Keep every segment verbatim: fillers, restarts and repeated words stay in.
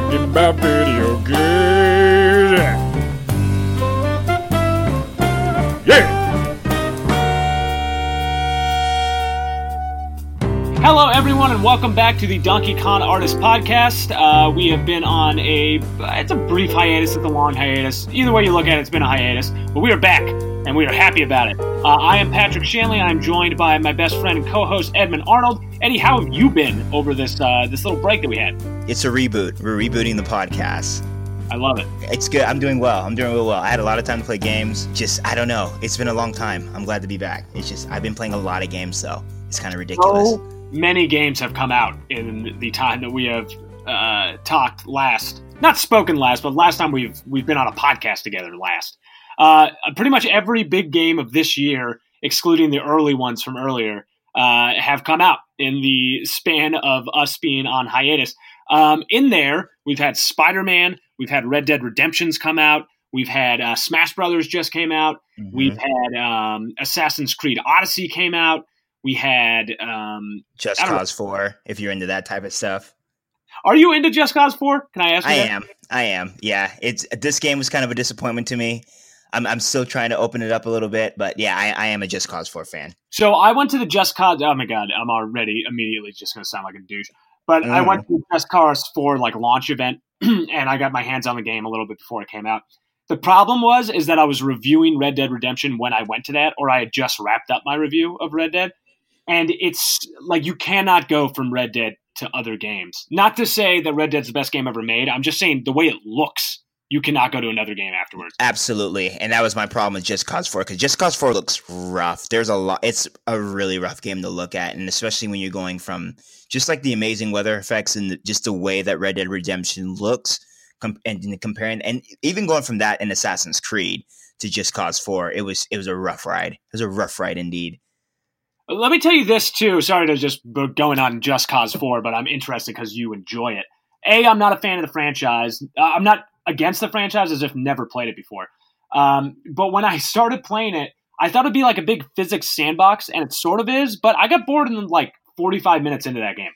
talking about video games. Yeah! Hello, everyone, and welcome back to the Donkey Kong Artist Podcast. Uh, we have been on a... It's a brief hiatus. It's a long hiatus. Either way you look at it, it's been a hiatus. But we are back, and we are happy about it. Uh, I am Patrick Shanley. I'm joined by my best friend and co-host, Edmund Arnold. Eddie, how have you been over this uh, this little break that we had? It's a reboot. We're rebooting the podcast. I love it. It's good. I'm doing well. I'm doing real well. I had a lot of time to play games. Just, I don't know. It's been a long time. I'm glad to be back. It's just, I've been playing a lot of games, so it's kind of ridiculous. So many games have come out in the time that we have uh, talked last. Not spoken last, but last time we've we've been on a podcast together last. Uh, pretty much every big game of this year, excluding the early ones from earlier, uh, have come out in the span of us being on hiatus. Um, in there, we've had Spider-Man, we've had Red Dead Redemption's come out, we've had uh, Smash Brothers just came out, mm-hmm. we've had um, Assassin's Creed Odyssey came out, we had... Um, Just Cause four, if you're into that type of stuff. Are you into Just Cause four? Can I ask you I that? am, I am, yeah. It's This game was kind of a disappointment to me. I'm I'm still trying to open it up a little bit, but yeah, I, I am a Just Cause four fan. So I went to the Just Cause. Oh my god, I'm already immediately just going to sound like a douche. But mm. I went to the Just Cause four like launch event, and I got my hands on the game a little bit before it came out. The problem was is that I was reviewing Red Dead Redemption when I went to that, or I had just wrapped up my review of Red Dead. And it's like you cannot go from Red Dead to other games. Not to say that Red Dead's the best game ever made. I'm just saying the way it looks. You cannot go to another game afterwards. Absolutely. And that was my problem with Just Cause four, because Just Cause four looks rough. There's a lot. It's a really rough game to look at, and especially when you're going from just like the amazing weather effects and the, just the way that Red Dead Redemption looks com- and, and comparing, and even going from that in Assassin's Creed to Just Cause four, it was, it was a rough ride. It was a rough ride indeed. Let me tell you this too. Sorry to just going on Just Cause four, but I'm interested because you enjoy it. A, I'm not a fan of the franchise. Uh, I'm not against the franchise as if never played it before. Um, but when I started playing it, I thought it'd be like a big physics sandbox, and it sort of is, but I got bored in like forty-five minutes into that game.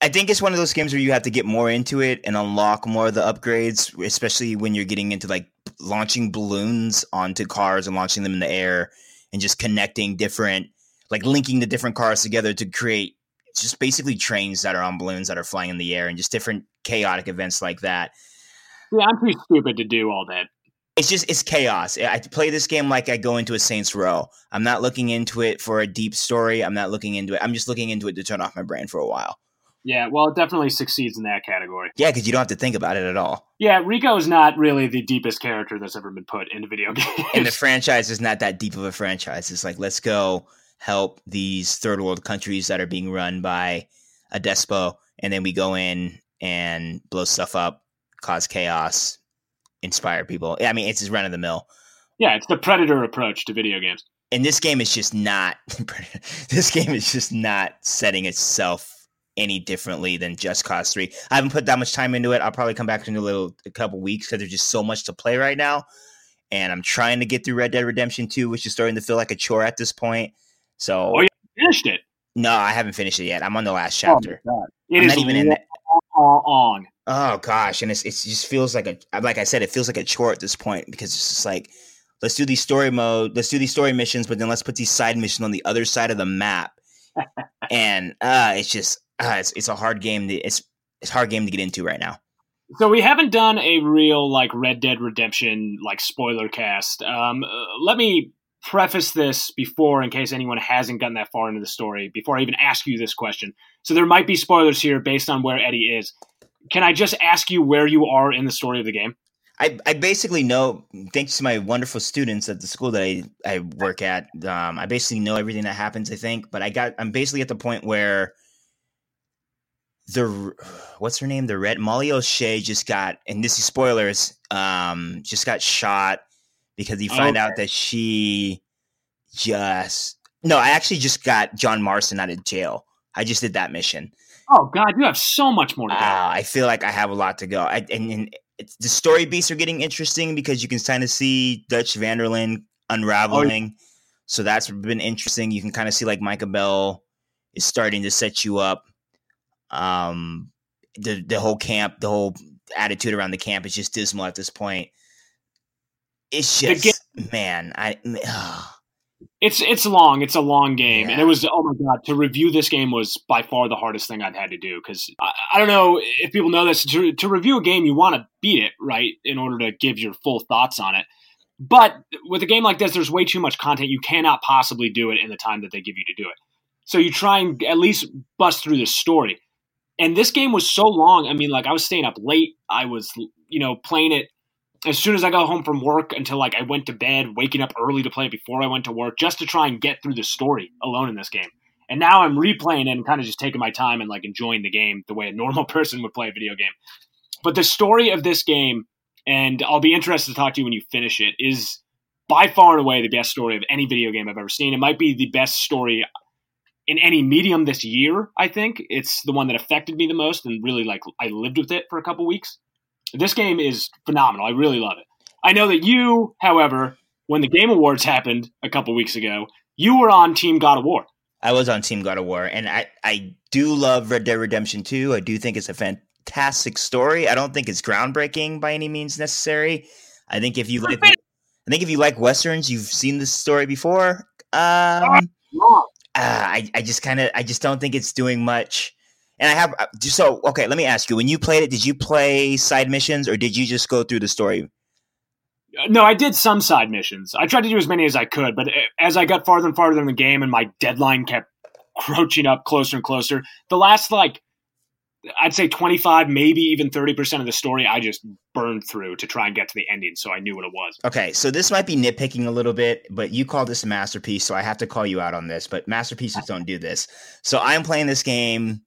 I think it's one of those games where you have to get more into it and unlock more of the upgrades, especially when you're getting into like launching balloons onto cars and launching them in the air and just connecting different, like linking the different cars together to create just basically trains that are on balloons that are flying in the air and just different chaotic events like that. Yeah, I'm pretty stupid to do all that. It's just, it's chaos. I play this game like I go into a Saints Row. I'm not looking into it for a deep story. I'm not looking into it. I'm just looking into it to turn off my brain for a while. Yeah, well, it definitely succeeds in that category. Yeah, because you don't have to think about it at all. Yeah, Rico is not really the deepest character that's ever been put in a video game. And the franchise is not that deep of a franchise. It's like, let's go help these third world countries that are being run by a despo, and then we go in and blow stuff up, cause chaos, inspire people. I mean, it's just run of the mill. Yeah, it's the Predator approach to video games. And this game is just not this game is just not setting itself any differently than Just Cause three. I haven't put that much time into it. I'll probably come back in a little a couple weeks because there's just so much to play right now. And I'm trying to get through Red Dead Redemption two, which is starting to feel like a chore at this point. So, oh, you finished it? No, I haven't finished it yet. I'm on the last chapter. Oh my God. It I'm is not even in that. On. Oh gosh, and it's it just feels like a like I said, it feels like a chore at this point because it's just like let's do these story mode, let's do these story missions, but then let's put these side missions on the other side of the map, and uh, it's just uh, it's it's a hard game to it's it's hard game to get into right now. So we haven't done a real like Red Dead Redemption like spoiler cast. Um, let me preface this before in case anyone hasn't gotten that far into the story before I even ask you this question. So there might be spoilers here based on where Eddie is. Can I just ask you where you are in the story of the game? I, I basically know, thanks to my wonderful students at the school that I, I work at, um, I basically know everything that happens, I think. But I got, I'm basically at the point where the, what's her name? The Red, Molly O'Shea just got, and this is spoilers, um, just got shot because you find okay. out that she just, no, I actually just got John Marston out of jail. I just did that mission. Oh, God, you have so much more to go. Uh, I feel like I have a lot to go. I, and and it's, the story beats are getting interesting because you can kind of see Dutch Vanderlyn unraveling. Oh, yeah. So that's been interesting. You can kind of see like Micah Bell is starting to set you up. Um, the the whole camp, the whole attitude around the camp is just dismal at this point. It's just, game, man, I, oh. it's, it's long, it's a long game. Yeah. And it was, oh my God, to review this game was by far the hardest thing I've had to do. Cause I, I don't know if people know this, to, to review a game, you want to beat it, right? In order to give your full thoughts on it. But with a game like this, there's way too much content. You cannot possibly do it in the time that they give you to do it. So you try and at least bust through the story. And this game was so long. I mean, like I was staying up late. I was, you know, playing it as soon as I got home from work until like I went to bed, waking up early to play it before I went to work just to try and get through the story alone in this game. And now I'm replaying it and kind of just taking my time and like enjoying the game the way a normal person would play a video game. But the story of this game, and I'll be interested to talk to you when you finish it, is by far and away the best story of any video game I've ever seen. It might be the best story in any medium this year, I think. It's the one that affected me the most and really, like, I lived with it for a couple weeks. This game is phenomenal. I really love it. I know that you, however, when the Game Awards happened a couple weeks ago, you were on Team God of War. I was on Team God of War, and I, I do love Red Dead Redemption two. I do think it's a fantastic story. I don't think it's groundbreaking by any means necessary. I think if you like, I think if you like Westerns, you've seen this story before. Um, uh, I, I just kind of, I just don't think it's doing much. And I have, so, okay, let me ask you, when you played it, did you play side missions or did you just go through the story? No, I did some side missions. I tried to do as many as I could, but as I got farther and farther in the game and my deadline kept crouching up closer and closer, the last, like, I'd say twenty-five, maybe even thirty percent of the story I just burned through to try and get to the ending so I knew what it was. Okay, so this might be nitpicking a little bit, but you call this a masterpiece, so I have to call you out on this, but masterpieces don't do this. So I'm playing this game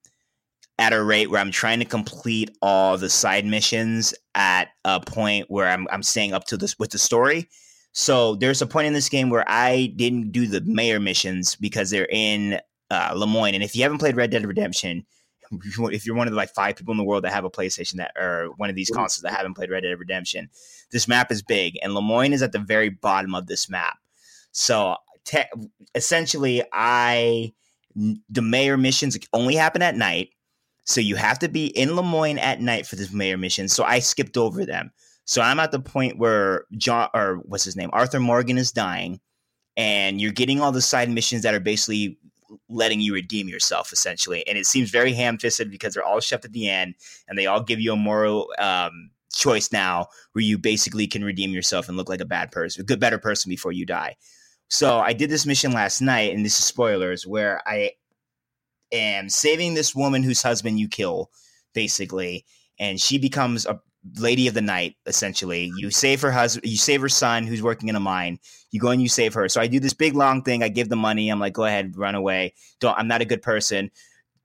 at a rate where I'm trying to complete all the side missions at a point where I'm I'm staying up to this with the story. So there's a point in this game where I didn't do the mayor missions because they're in uh, Lemoyne. And if you haven't played Red Dead Redemption, if you're one of the like five people in the world that have a PlayStation that or one of these consoles that haven't played Red Dead Redemption, this map is big and Lemoyne is at the very bottom of this map. So te- essentially I, the mayor missions only happen at night. So you have to be in Lemoyne at night for this mayor mission. So I skipped over them. So I'm at the point where John or what's his name? Arthur Morgan is dying and you're getting all the side missions that are basically letting you redeem yourself essentially. And it seems very ham fisted because they're all shoved at the end and they all give you a moral um, choice now where you basically can redeem yourself and look like a bad person, a good, better person before you die. So I did this mission last night and this is spoilers where I am saving this woman whose husband you kill basically. And she becomes a lady of the night. Essentially you save her husband, you save her son who's working in a mine, you go and you save her. So I do this big long thing. I give the money. I'm like, go ahead, run away. Don't, I'm not a good person,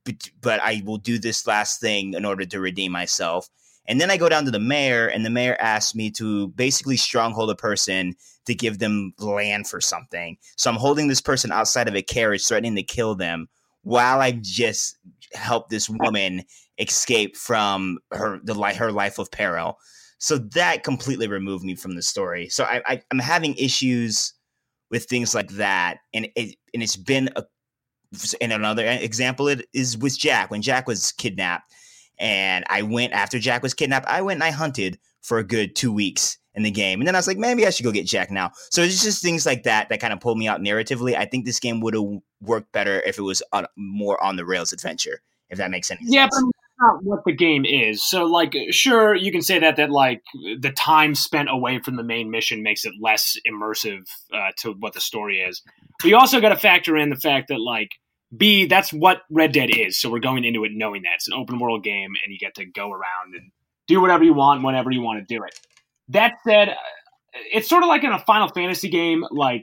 but, but I will do this last thing in order to redeem myself. And then I go down to the mayor and the mayor asks me to basically stronghold a person to give them land for something. So I'm holding this person outside of a carriage, threatening to kill them while I just help this woman escape from her the her life of peril. So that completely removed me from the story. So I, I, I'm having issues with things like that, and it and it's been a. And another example it is with Jack when Jack was kidnapped, and I went after Jack was kidnapped. I went and I hunted for a good two weeks in the game, and then I was like, maybe I should go get Jack now. So it's just things like that that kind of pulled me out narratively. I think this game would have worked better if it was on, more on the rails adventure, if that makes any yeah, sense. Yeah. Not what the game is. So like sure you can say that that like the time spent away from the main mission makes it less immersive uh, to what the story is, but you also got to factor in the fact that like B that's what Red Dead is. So we're going into it knowing that it's an open world game and you get to go around and do whatever you want whenever you want to do it. That said, it's sort of like in a Final Fantasy game, like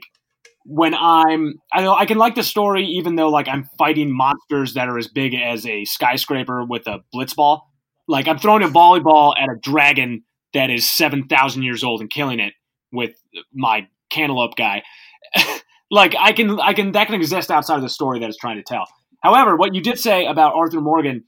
when I'm, I know I can like the story, even though like I'm fighting monsters that are as big as a skyscraper with a blitzball. Like I'm throwing a volleyball at a dragon that is seven thousand years old and killing it with my cantaloupe guy. Like I can, I can, that can exist outside of the story that it's trying to tell. However, what you did say about Arthur Morgan,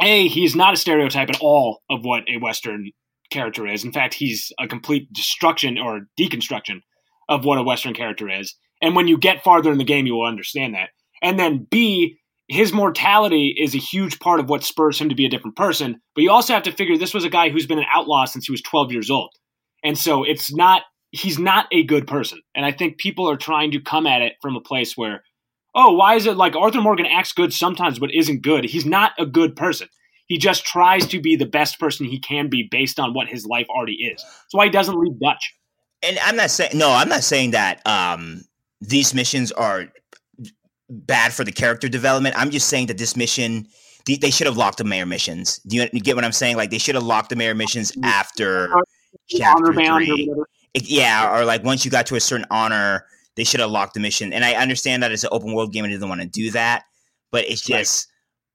A, he's not a stereotype at all of what a Western character is. In fact, he's a complete destruction or deconstruction of what a Western character is. And when you get farther in the game, you will understand that. And then B, his mortality is a huge part of what spurs him to be a different person. But you also have to figure this was a guy who's been an outlaw since he was twelve years old. And so it's not, he's not a good person. And I think people are trying to come at it from a place where, oh, why is it like Arthur Morgan acts good sometimes, but isn't good? He's not a good person. He just tries to be the best person he can be based on what his life already is. That's why he doesn't leave Dutch. And I'm not saying, no, I'm not saying that um, these missions are bad for the character development. I'm just saying that this mission, they, they should have locked the mayor missions. Do you, you get what I'm saying? Like they should have locked the mayor missions after chapter three. Or it, yeah. Or like once you got to a certain honor, they should have locked the mission. And I understand that it's an open world game and doesn't want to do that, but it's just, right.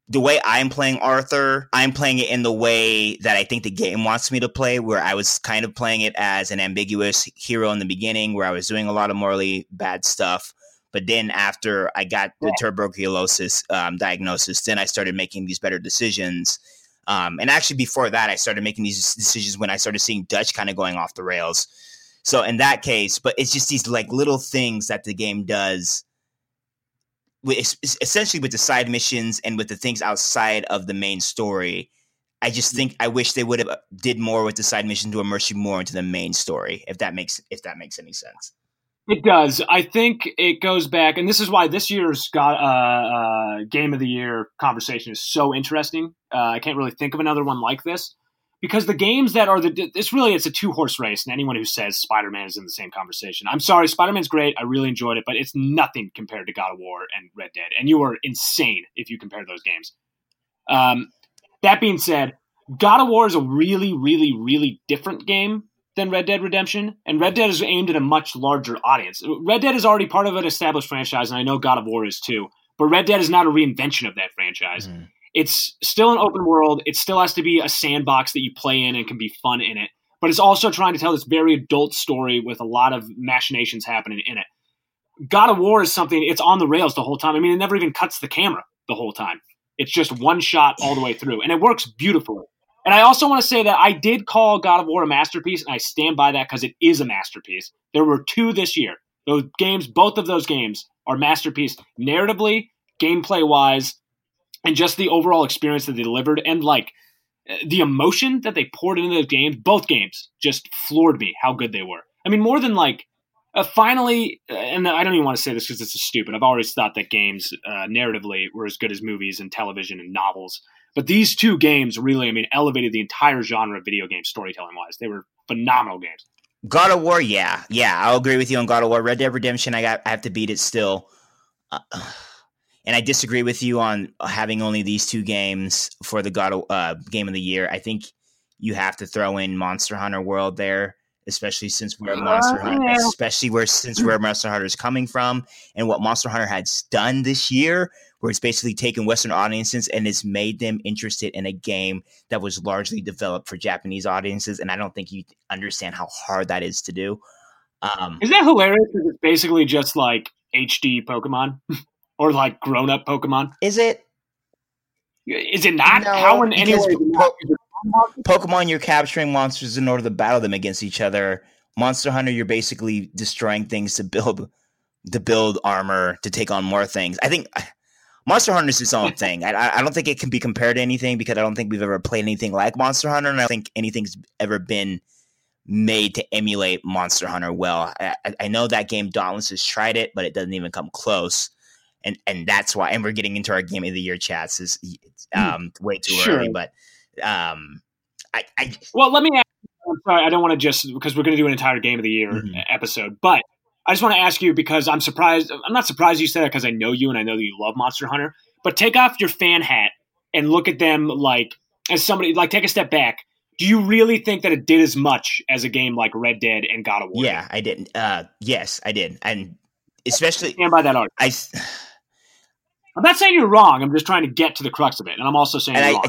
The way I'm playing Arthur, I'm playing it in the way that I think the game wants me to play, where I was kind of playing it as an ambiguous hero in the beginning, where I was doing a lot of morally bad stuff. But then after I got the tuberculosis um, diagnosis, then I started making these better decisions. Um, and actually before that, I started making these decisions when I started seeing Dutch kind of going off the rails. So in that case, but it's just these like little things that the game does with, essentially with the side missions and with the things outside of the main story. I just think I wish they would have did more with the side mission to immerse you more into the main story, if that makes if that makes any sense. It does. I think it goes back, and this is why this year's got, uh, uh, Game of the Year conversation is so interesting. Uh, I can't really think of another one like this, because the games that are the it's really it's a two horse race, and anyone who says Spider-Man is in the same conversation, I'm sorry, Spider-Man's great. I really enjoyed it, but it's nothing compared to God of War and Red Dead. And you are insane if you compare those games. Um, that being said, God of War is a really, really, really different game than Red Dead Redemption, and Red Dead is aimed at a much larger audience. Red Dead is already part of an established franchise, and I know God of War is too, but Red Dead is not a reinvention of that franchise. Mm-hmm. It's still an open world. It still has to be a sandbox that you play in and can be fun in it, but it's also trying to tell this very adult story with a lot of machinations happening in it. God of War is something, it's on the rails the whole time. I mean, it never even cuts the camera the whole time. It's just one shot all the way through, and it works beautifully. And I also want to say that I did call God of War a masterpiece, and I stand by that because it is a masterpiece. There were two this year. Those games, both of those games are masterpieces narratively, gameplay-wise, and just the overall experience that they delivered. And like the emotion that they poured into those games, both games just floored me how good they were. I mean, more than like uh, finally, and I don't even want to say this because this is stupid. I've always thought that games uh, narratively were as good as movies and television and novels. But these two games really, I mean, elevated the entire genre of video game storytelling-wise. They were phenomenal games. God of War, yeah. Yeah, I'll agree with you on God of War. Red Dead Redemption, I got, I have to beat it still. Uh, and I disagree with you on having only these two games for the God of, uh, Game of the Year. I think you have to throw in Monster Hunter World there, especially since we're oh, Monster yeah. Hunter, especially where since where Monster Hunter is coming from and what Monster Hunter has done this year, where it's basically taken Western audiences and it's made them interested in a game that was largely developed for Japanese audiences. And I don't think you understand how hard that is to do. Um, is that hilarious? Is it basically just like H D Pokemon or like grown up Pokemon? Is it? Is it not? No, how in any way? Po- Pokemon, you're capturing monsters in order to battle them against each other. Monster Hunter, you're basically destroying things to build to build armor to take on more things. I think. Monster Hunter is its own thing. I, I don't think it can be compared to anything because I don't think we've ever played anything like Monster Hunter, and I don't think anything's ever been made to emulate Monster Hunter well. I, I know that game Dauntless has tried it, but it doesn't even come close, and and that's why. And we're getting into our Game of the Year chats is um, way too sure. early, but um, I, I well, let me. Ask you, I'm sorry, I don't want to just because we're going to do an entire Game of the Year mm-hmm. episode, but. I just want to ask you because I'm surprised. I'm not surprised you said that because I know you and I know that you love Monster Hunter. But take off your fan hat and look at them like as somebody like take a step back. Do you really think that it did as much as a game like Red Dead and God of War? Yeah, I didn't. Uh, yes, I did, and especially I stand by that argument. I, I'm not saying you're wrong. I'm just trying to get to the crux of it, and I'm also saying you're I, wrong.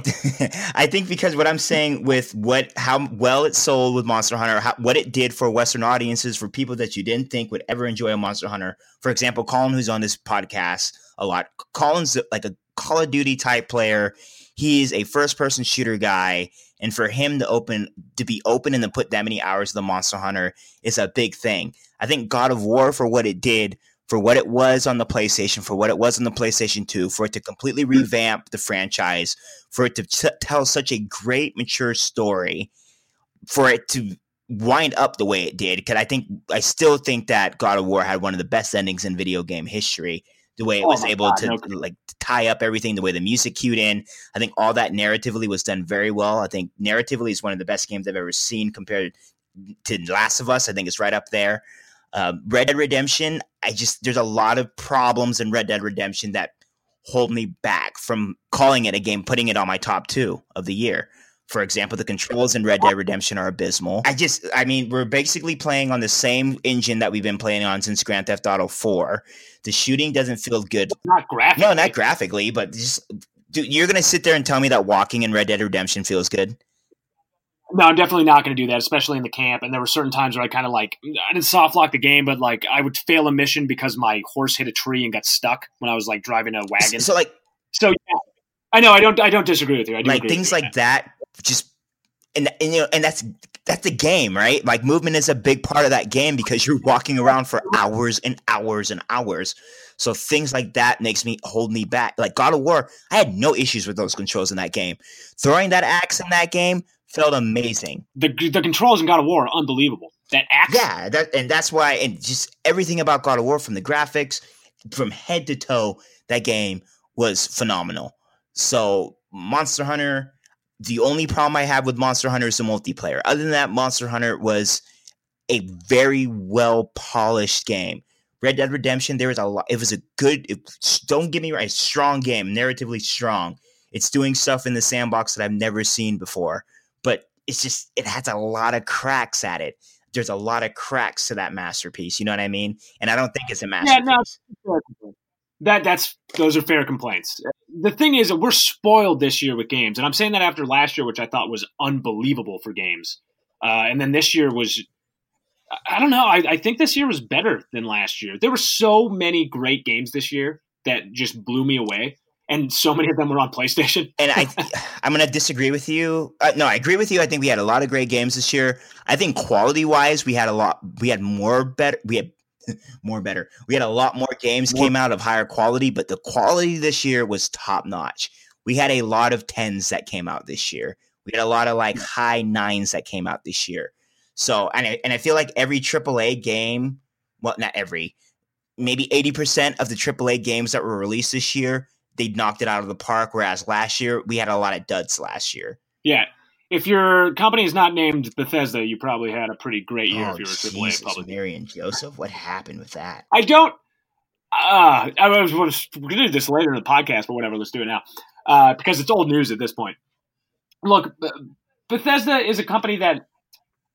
I think because what I'm saying with what how well it sold with Monster Hunter, how, what it did for Western audiences, for people that you didn't think would ever enjoy a Monster Hunter. For example, Colin, who's on this podcast a lot, Colin's like a Call of Duty type player. He's a first-person shooter guy, and for him to open to be open and to put that many hours to the Monster Hunter is a big thing. I think God of War for what it did for what it was on the PlayStation, for what it was on the PlayStation two, for it to completely revamp the franchise, for it to t- tell such a great, mature story, for it to wind up the way it did. Because I think I still think that God of War had one of the best endings in video game history. The way it was oh able God, to no. like tie up everything, the way the music cued in. I think all that narratively was done very well. I think narratively is one of the best games I've ever seen compared to Last of Us. I think it's right up there. Uh, Red Dead Redemption, I just there's a lot of problems in Red Dead Redemption that hold me back from calling it a game, putting it on my top two of the year. For example, the controls in Red Dead Redemption are abysmal. I just, I mean, we're basically playing on the same engine that we've been playing on since Grand Theft Auto four. The shooting doesn't feel good. Not graphically. No, not graphically, but just, dude, you're going to sit there and tell me that walking in Red Dead Redemption feels good? No, I'm definitely not going to do that, especially in the camp. And there were certain times where I kind of like, I didn't soft lock the game, but like I would fail a mission because my horse hit a tree and got stuck when I was like driving a wagon. So like, so yeah, I know I don't, I don't disagree with you. I do like agree things with you, like that. Just and, and you know, and that's that's a game, right? Like movement is a big part of that game because you're walking around for hours and hours and hours. So things like that makes me hold me back. Like God of War, I had no issues with those controls in that game. Throwing that axe in that game felt amazing. The the controls in God of War are unbelievable. That axe, yeah, that, and that's why, and just everything about God of War, from the graphics, from head to toe, that game was phenomenal. So Monster Hunter. The only problem I have with Monster Hunter is the multiplayer. Other than that, Monster Hunter was a very well-polished game. Red Dead Redemption, there was a lot. It was a good, it, don't get me right, strong game, narratively strong. It's doing stuff in the sandbox that I've never seen before. But it's just, it has a lot of cracks at it. There's a lot of cracks to that masterpiece. You know what I mean? And I don't think it's a masterpiece. Yeah, no. That that's those are fair complaints. The thing is that we're spoiled this year with games, and I'm saying that after last year, which I thought was unbelievable for games, uh, and then this year was, I don't know. I, I think this year was better than last year. There were so many great games this year that just blew me away, and so many of them were on PlayStation. And I, I'm going to disagree with you. Uh, no, I agree with you. I think we had a lot of great games this year. I think quality wise, we had a lot. We had more better. We had. More better. We had a lot more games more. came out of higher quality, but the quality this year was top notch. We had a lot of tens that came out this year. We had a lot of like high nines that came out this year. So, and I, and I feel like every triple A game, well, not every, maybe eighty percent of the triple A games that were released this year, they knocked it out of the park. Whereas last year, we had a lot of duds last year. Yeah. If your company is not named Bethesda, you probably had a pretty great year oh, if you were a triple A Jesus, public. Mary and Joseph, what happened with that? I don't uh, – I was, was going to do this later in the podcast, but whatever, let's do it now uh, because it's old news at this point. Look, Bethesda is a company that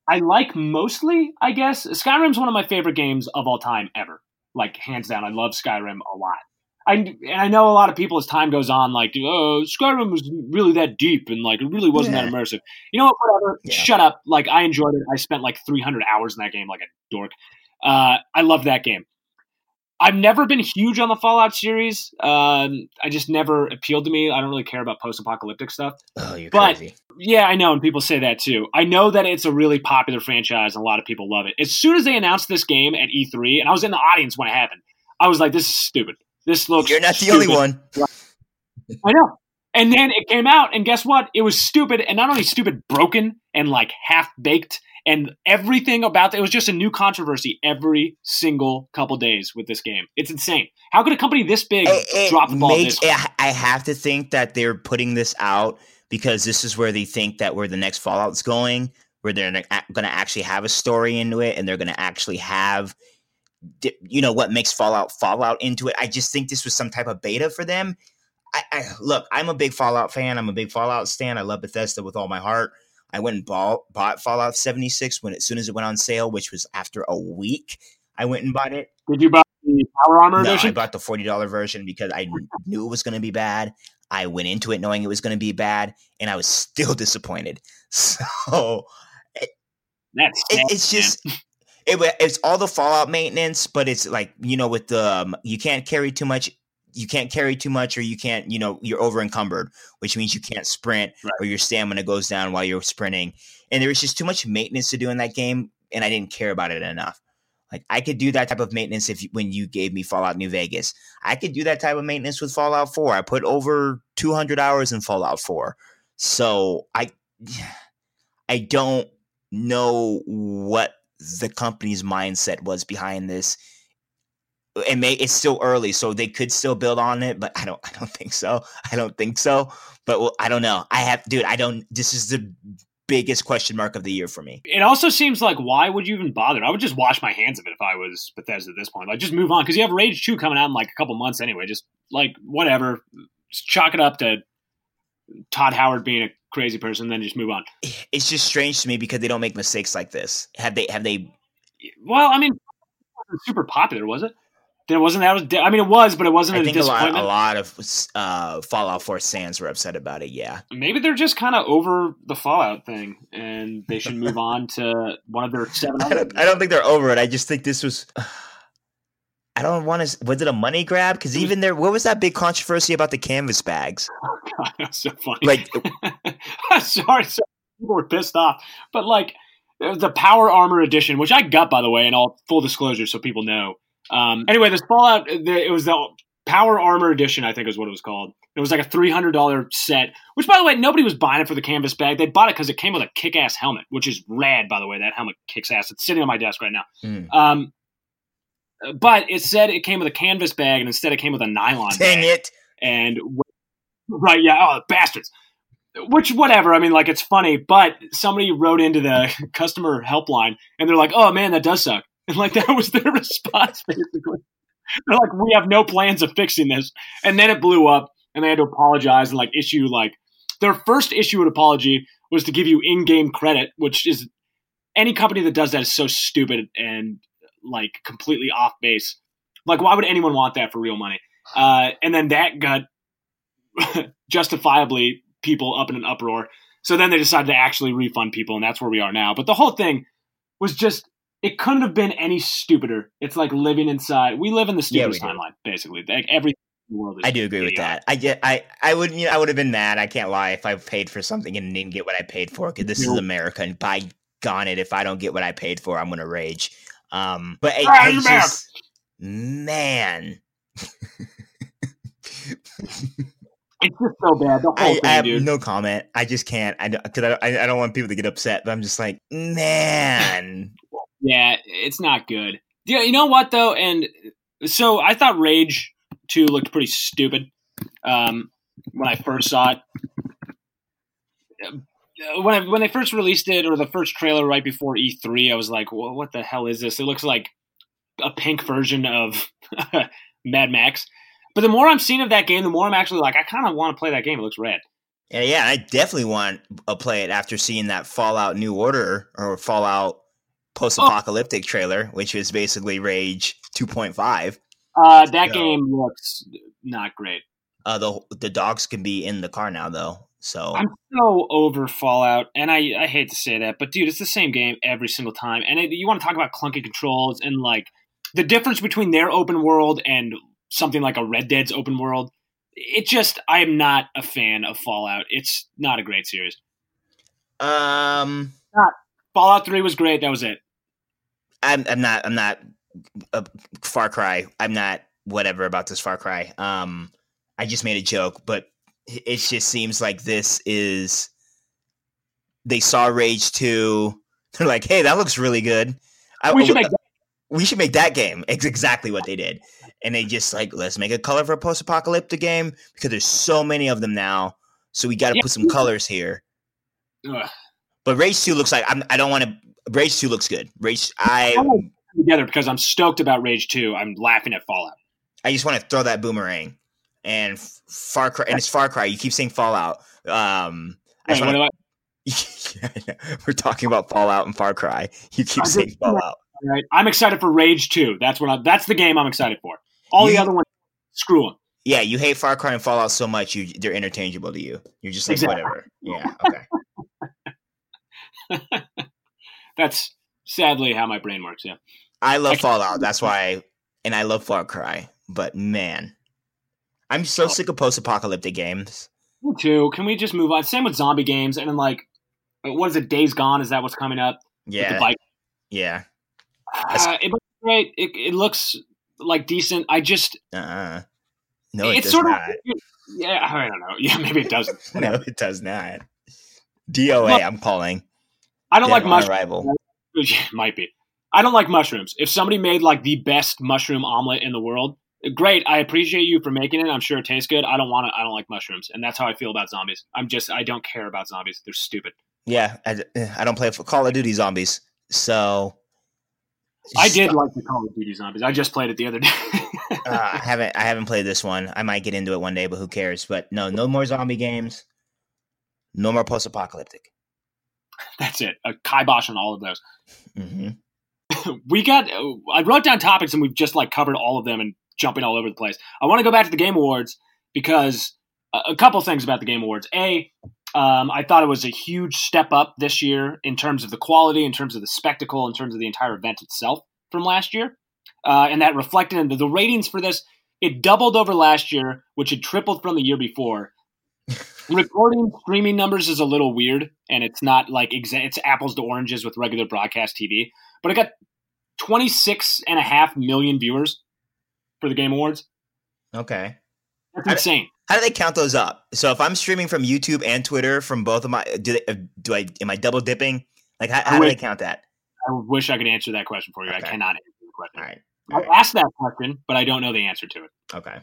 I like mostly, I guess. Skyrim's one of my favorite games of all time ever, like hands down. I love Skyrim a lot. I, and I know a lot of people as time goes on, like, oh, Skyrim was really that deep and, like, it really wasn't yeah. that immersive. You know what? Whatever. Yeah. Shut up. Like, I enjoyed it. I spent, like, three hundred hours in that game like a dork. Uh, I love that game. I've never been huge on the Fallout series. Um, I just never appealed to me. I don't really care about post-apocalyptic stuff. Oh, you're but, crazy. Yeah, I know, and people say that, too. I know that it's a really popular franchise, and a lot of people love it. As soon as they announced this game at E three, and I was in the audience when it happened, I was like, this is stupid. This looks You're not the stupid. Only one. I know. And then it came out, and guess what? It was stupid, and not only stupid, broken, and like half-baked, and everything about it. It was just a new controversy every single couple days with this game. It's insane. How could a company this big it, it drop the ball makes, this it, I have to think that they're putting this out because this is where they think that where the next Fallout's going, where they're going to actually have a story into it, and they're going to actually have – you know what makes Fallout Fallout into it. I just think this was some type of beta for them. I, I look, I'm a big Fallout fan. I'm a big Fallout stan. I love Bethesda with all my heart. I went and bought, bought Fallout seventy-six when as soon as it went on sale, which was after a week. I went and bought it. Did you buy the Power Armor no, edition? I bought the forty dollars version because I knew it was going to be bad. I went into it knowing it was going to be bad, and I was still disappointed. So it, That's it, nice, it's just. Man. It, it's all the Fallout maintenance, but it's like, you know, with the, um, you can't carry too much, you can't carry too much, or you can't, you know, you're over encumbered, which means you can't sprint right. or your stamina goes down while you're sprinting. And there was just too much maintenance to do in that game. And I didn't care about it enough. Like, I could do that type of maintenance if when you gave me Fallout New Vegas. I could do that type of maintenance with Fallout four. I put over two hundred hours in Fallout four. So I, I don't know what the company's mindset was behind this. It may, it's still early, so they could still build on it, but I don't, I don't think so. I don't think so. But well, I don't know. I have, dude, I don't, this is the biggest question mark of the year for me. It also seems like, why would you even bother? I would just wash my hands of it if I was Bethesda at this point. Like, just move on. Cause you have Rage two coming out in like a couple months anyway. Just like, whatever. Just chalk it up to Todd Howard being a crazy person, then just move on. It's just strange to me because they don't make mistakes like this. Have they, have they, well, I mean, it wasn't super popular, was it? There wasn't that. I mean, it was, but it wasn't. I think a lot, a lot of uh, Fallout four fans were upset about it. Yeah, maybe they're just kind of over the Fallout thing, and they should move on to one of their seven. I don't, I don't think they're over it. I just think this was. I don't want to. Was it a money grab? Because even there, what was that big controversy about the canvas bags? Oh God, that's so funny. Like, I'm sorry, so people were pissed off, but like the Power Armor Edition, which I got by the way, and all full disclosure, so people know. Um, anyway, this Fallout, the, it was the Power Armor Edition, I think is what it was called. It was like a three hundred dollars set, which, by the way, nobody was buying it for the canvas bag. They bought it because it came with a kick-ass helmet, which is rad, by the way. That helmet kicks ass. It's sitting on my desk right now. Mm. Um, but it said it came with a canvas bag, and instead it came with a nylon Dang bag. it. And right, yeah, oh, bastards. Which, whatever, I mean, like, it's funny, but somebody wrote into the customer helpline, and they're like, oh, man, that does suck. And like that was their response, basically. They're like, we have no plans of fixing this. And then it blew up, and they had to apologize and like issue like their first issue an apology was to give you in-game credit, which is any company that does that is so stupid and like completely off base. Like, why would anyone want that for real money? Uh, and then that got justifiably people up in an uproar. So then they decided to actually refund people, and that's where we are now. But the whole thing was just. It couldn't have been any stupider. It's like living inside. We live in the stupidest yeah, timeline, basically. Like everything in the world is. I do agree video. with that. I get. I. I would. You know, I would have been mad. I can't lie. If I paid for something and didn't get what I paid for, because this yeah. is America, and by gone it, if I don't get what I paid for, I'm gonna rage. Um, but it, I just, man, it's just so bad. The whole I, thing, I have dude. no comment. I just can't. I don't, cause I don't, I, I don't want people to get upset. But I'm just like, man. Yeah, it's not good. Yeah, you know what though, and so I thought Rage two looked pretty stupid um, when I first saw it. When I, when they first released it, or the first trailer right before E three, I was like, well, "What the hell is this?" It looks like a pink version of Mad Max. But the more I'm seeing of that game, the more I'm actually like, I kind of want to play that game. It looks rad. Yeah, yeah, I definitely want to play it after seeing that Fallout New Order or Fallout. Post-apocalyptic oh. trailer, which is basically Rage two point five. Uh, that so, game looks not great. Uh, the the dogs can be in the car now, though. So I'm so over Fallout, and I, I hate to say that, but dude, it's the same game every single time. And it, you want to talk about clunky controls and like the difference between their open world and something like a Red Dead's open world. It just I am not a fan of Fallout. It's not a great series. Um, not Fallout three was great. That was it. I'm, I'm not. I'm not. Uh, Far Cry. I'm not. Whatever about this Far Cry. Um, I just made a joke, but it just seems like this is. They saw Rage two. They're like, "Hey, that looks really good. I, we should make. That- we should make that game." It's exactly what they did, and they just like, let's make a colorful post-apocalyptic game because there's so many of them now. So we got to yeah. put some colors here. Ugh. But Rage two looks like I'm, I don't want to. Rage two looks good. Rage, I together because I'm stoked about Rage two. I'm laughing at Fallout. I just want to throw that boomerang and Far Cry, and it's Far Cry. You keep saying Fallout. Um, I just wanna, I? We're talking about Fallout and Far Cry. You keep I saying Fallout. Right. I'm excited for Rage two. That's what. I, that's the game I'm excited for. All you, the other ones, screw them. Yeah, you hate Far Cry and Fallout so much, you they're interchangeable to you. You're just like exactly. whatever. Yeah. Okay. That's sadly how my brain works, yeah. I love I Fallout, that's why, and I love Far Cry, but man, I'm so oh. sick of post-apocalyptic games. Me too. Can we just move on? Same with zombie games, and then like, what is it, Days Gone? Is that what's coming up? Yeah. With the bike? Yeah. Uh, it must great. It, it looks like decent. I just uh-uh. no, it it's does sort not. Of yeah. I don't know. Yeah, maybe it doesn't. No, it does not. D O A, well, I'm calling. I don't Dead like mushrooms. Arrival. It might be. I don't like mushrooms. If somebody made like the best mushroom omelet in the world, great. I appreciate you for making it. I'm sure it tastes good. I don't want to. I don't like mushrooms, and that's how I feel about zombies. I'm just. I don't care about zombies. They're stupid. Yeah, I, I don't play for Call of Duty zombies, so. I did like the Call of Duty zombies. I just played it the other day. uh, I haven't. I haven't played this one. I might get into it one day, but who cares? But no, no more zombie games. No more post-apocalyptic. That's it. A kibosh on all of those. Mm-hmm. We got. I wrote down topics, and we've just like covered all of them and jumping all over the place. I want to go back to the Game Awards because a, a couple things about the Game Awards. A, um, I thought it was a huge step up this year in terms of the quality, in terms of the spectacle, in terms of the entire event itself from last year, uh, and that reflected in the, the ratings for this. It doubled over last year, which had tripled from the year before. Recording streaming numbers is a little weird, and it's not like exa- it's apples to oranges with regular broadcast T V, but it got twenty-six and a half million viewers for the Game Awards. Okay. That's insane. How do, how do they count those up? So if I'm streaming from YouTube and Twitter from both of my, do they, do I, am I double dipping? Like how, how do they count that? I wish I could answer that question for you. Okay. I cannot answer the question. All right. All I right. asked that question, but I don't know the answer to it. Okay.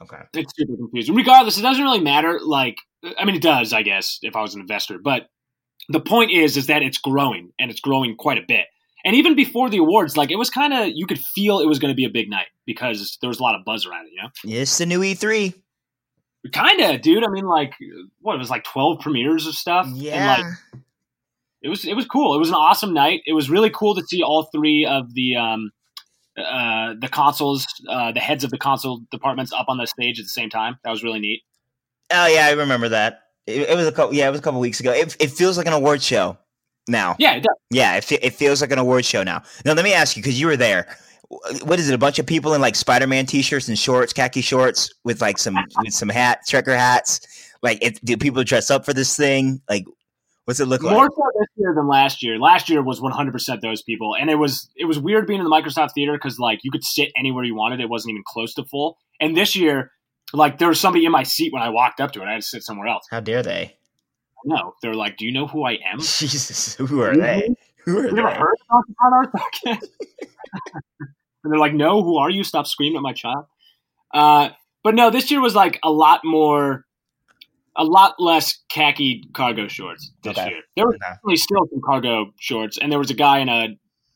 Okay. It's super confusing. Regardless, it doesn't really matter. Like, I mean, it does, I guess, if I was an investor. But the point is, is that it's growing, and it's growing quite a bit. And even before the awards, like, it was kind of, you could feel it was going to be a big night because there was a lot of buzz around it, you know? It's the new E three. Kind of, dude. I mean, like, what, it was like twelve premieres of stuff? Yeah. And, like, it was, it was cool. It was an awesome night. It was really cool to see all three of the, um, uh, the consoles, uh, the heads of the console departments up on the stage at the same time. That was really neat. Oh, yeah, I remember that. It, it was a couple, yeah, it was a couple weeks ago. It, it feels like an award show now. Yeah, it does. Yeah, it, it feels like an award show now. Now, let me ask you, because you were there. What is it, a bunch of people in, like, Spider-Man t-shirts and shorts, khaki shorts, with, like, some with some hats, Trekker hats? Like, it, do people dress up for this thing? Like, what's it look like? More so this year than last year. Last year was one hundred percent those people. And it was it was weird being in the Microsoft Theater because, like, you could sit anywhere you wanted. It wasn't even close to full. And this year, like, there was somebody in my seat when I walked up to it. I had to sit somewhere else. How dare they? No, they're like, do you know who I am? Jesus, who are they? Who are you they? Never heard of Donkey Kong Artist Podcast? And they're like, no, who are you? Stop screaming at my child. Uh, but no, this year was like a lot more, a lot less khaki cargo shorts this okay. year. There were definitely still some cargo shorts, and there was a guy in a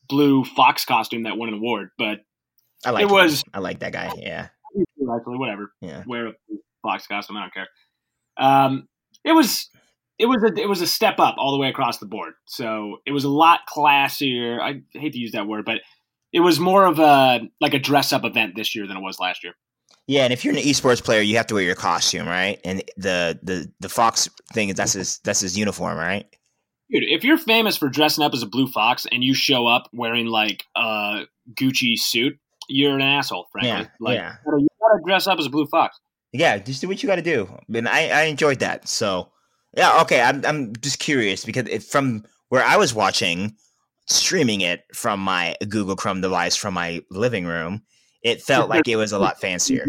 blue fox costume that won an award. But I like it was him. I like that guy. Yeah, actually, whatever. Yeah, wear a fox costume. I don't care. Um, it was. It was a it was a step up all the way across the board. So it was a lot classier. I hate to use that word, but it was more of a like a dress up event this year than it was last year. Yeah, and if you're an esports player, you have to wear your costume, right? And the the the fox thing is that's his that's his uniform, right? Dude, if you're famous for dressing up as a blue fox and you show up wearing like a Gucci suit, you're an asshole, frankly. Yeah, like, yeah. You gotta dress up as a blue fox. Yeah, just do what you gotta do. And I, I enjoyed that, so. Yeah, okay. I'm I'm just curious because it, from where I was watching, streaming it from my Google Chrome device from my living room, it felt like it was a lot fancier.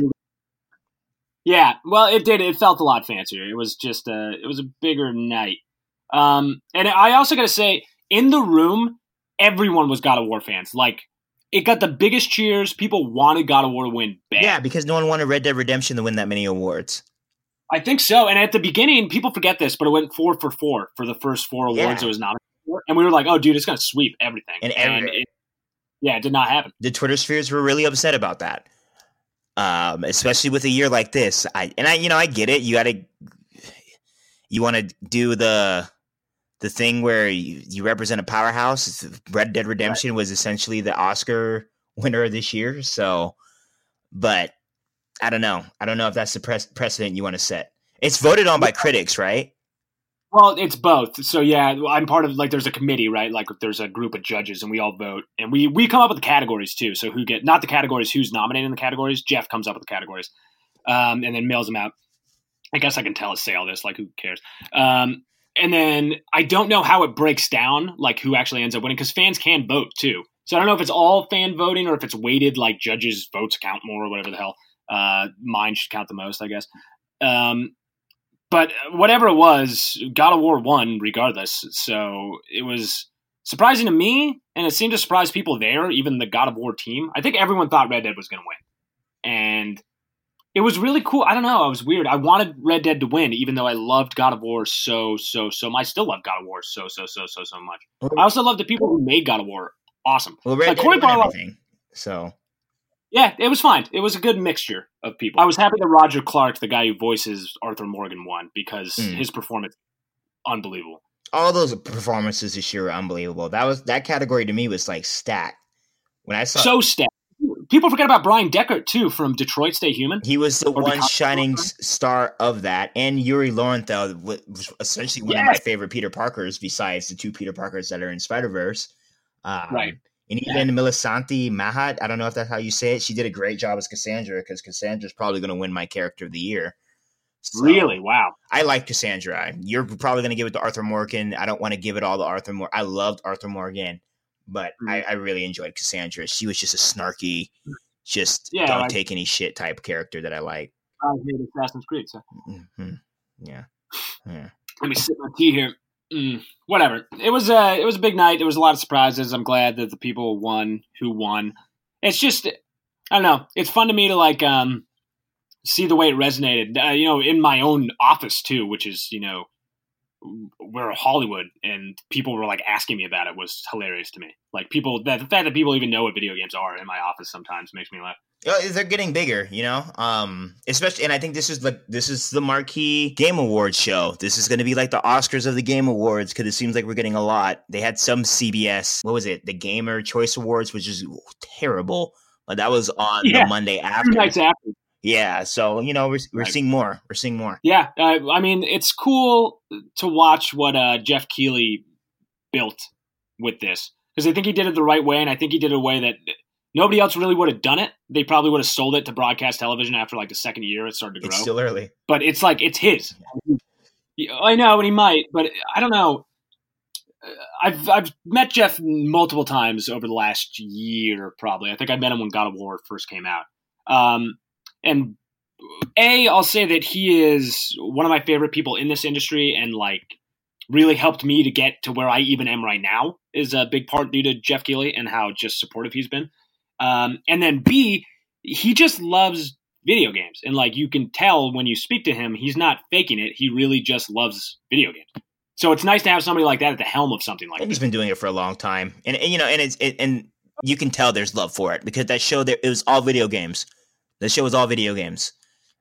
Yeah, well, it did. It felt a lot fancier. It was just a it was a bigger night. Um, and I also got to say, in the room, everyone was God of War fans. Like, it got the biggest cheers. People wanted God of War to win bad. Yeah, because no one wanted Red Dead Redemption to win that many awards. I think so. And at the beginning, people forget this, but it went four for four for the first four awards. Yeah. It was nominated for. And we were like, oh, dude, it's going to sweep everything. And, and it, yeah, it did not happen. The Twitter spheres were really upset about that, um, especially with a year like this. I And, I, you know, I get it. You got to – you want to do the the thing where you, you represent a powerhouse. Red Dead Redemption right. was essentially the Oscar winner this year. So – but – I don't know. I don't know if that's the pre- precedent you want to set. It's voted on by critics, right? Well, it's both. So, yeah, I'm part of, like, there's a committee, right? Like, there's a group of judges, and we all vote. And we, we come up with the categories, too. So who get – not the categories, who's nominated in the categories. Jeff comes up with the categories um, and then mails them out. I guess I can tell us say all this. Like, who cares? Um, and then I don't know how it breaks down, like, who actually ends up winning because fans can vote, too. So I don't know if it's all fan voting or if it's weighted, like judges' votes count more or whatever the hell. Uh, mine should count the most, I guess. Um, but whatever it was, God of War won regardless. So it was surprising to me, and it seemed to surprise people there, even the God of War team. I think everyone thought Red Dead was going to win. And it was really cool. I don't know. It was weird. I wanted Red Dead to win, even though I loved God of War so, so, so much. I still love God of War so, so, so, so, so much. I also love the people who made God of War. Awesome. Well, Red like, Dead Corey won Barlow, everything, so... Yeah, it was fine. It was a good mixture of people. I was happy that Roger Clark, the guy who voices Arthur Morgan, won because mm. his performance unbelievable. All those performances this year were unbelievable. That was that category to me was like stacked. When I saw so stacked. People forget about Brian Deckert too from Detroit Stay Human. He was the or one shining star of that, and Yuri Lowenthal was essentially one yes. of my favorite Peter Parkers, besides the two Peter Parkers that are in Spider-Verse. Um, right. And even yeah. Millicenti Mahat, I don't know if that's how you say it. She did a great job as Cassandra because Cassandra's probably going to win my character of the year. So, really? Wow. I like Cassandra. You're probably going to give it to Arthur Morgan. I don't want to give it all to Arthur Morgan. I loved Arthur Morgan, but mm-hmm. I, I really enjoyed Cassandra. She was just a snarky, just yeah, don't like, take any shit type character that I like. I hate Assassin's Creed, so. Mm-hmm. Yeah. yeah. Let me sip my tea here. Mm, whatever. It was a it was a big night. It was a lot of surprises. I'm glad that the people won who won. It's just I don't know. It's fun to me to like um see the way it resonated. Uh, you know, in my own office too, which is you know we're Hollywood, and people were like asking me about it was hilarious to me. Like people that the fact that people even know what video games are in my office sometimes makes me laugh. They're getting bigger, you know, um, especially. And I think this is like this is the marquee Game Awards show. This is going to be like the Oscars of the Game Awards because it seems like we're getting a lot. They had some C B S. What was it? The Gamer Choice Awards, which is ooh, terrible. But that was on yeah. the Monday after. Exactly. Yeah. So, you know, we're, we're right. seeing more. We're seeing more. Yeah. Uh, I mean, it's cool to watch what uh, Jeff Keighley built with this because I think he did it the right way. And I think he did it a way that nobody else really would have done it. They probably would have sold it to broadcast television after like the second year it started to grow. It's still early. But it's like, it's his. I know, and he might, but I don't know. I've I've met Jeff multiple times over the last year, probably. I think I met him when God of War first came out. Um, and A, I'll say that he is one of my favorite people in this industry and like really helped me to get to where I even am right now is a big part due to Jeff Keighley and how just supportive he's been. Um, and then B, he just loves video games. And like, you can tell when you speak to him, he's not faking it. He really just loves video games. So it's nice to have somebody like that at the helm of something like that. He's been doing it for a long time. And, and you know, and it's, it, and you can tell there's love for it because that show there, it was all video games. The show was all video games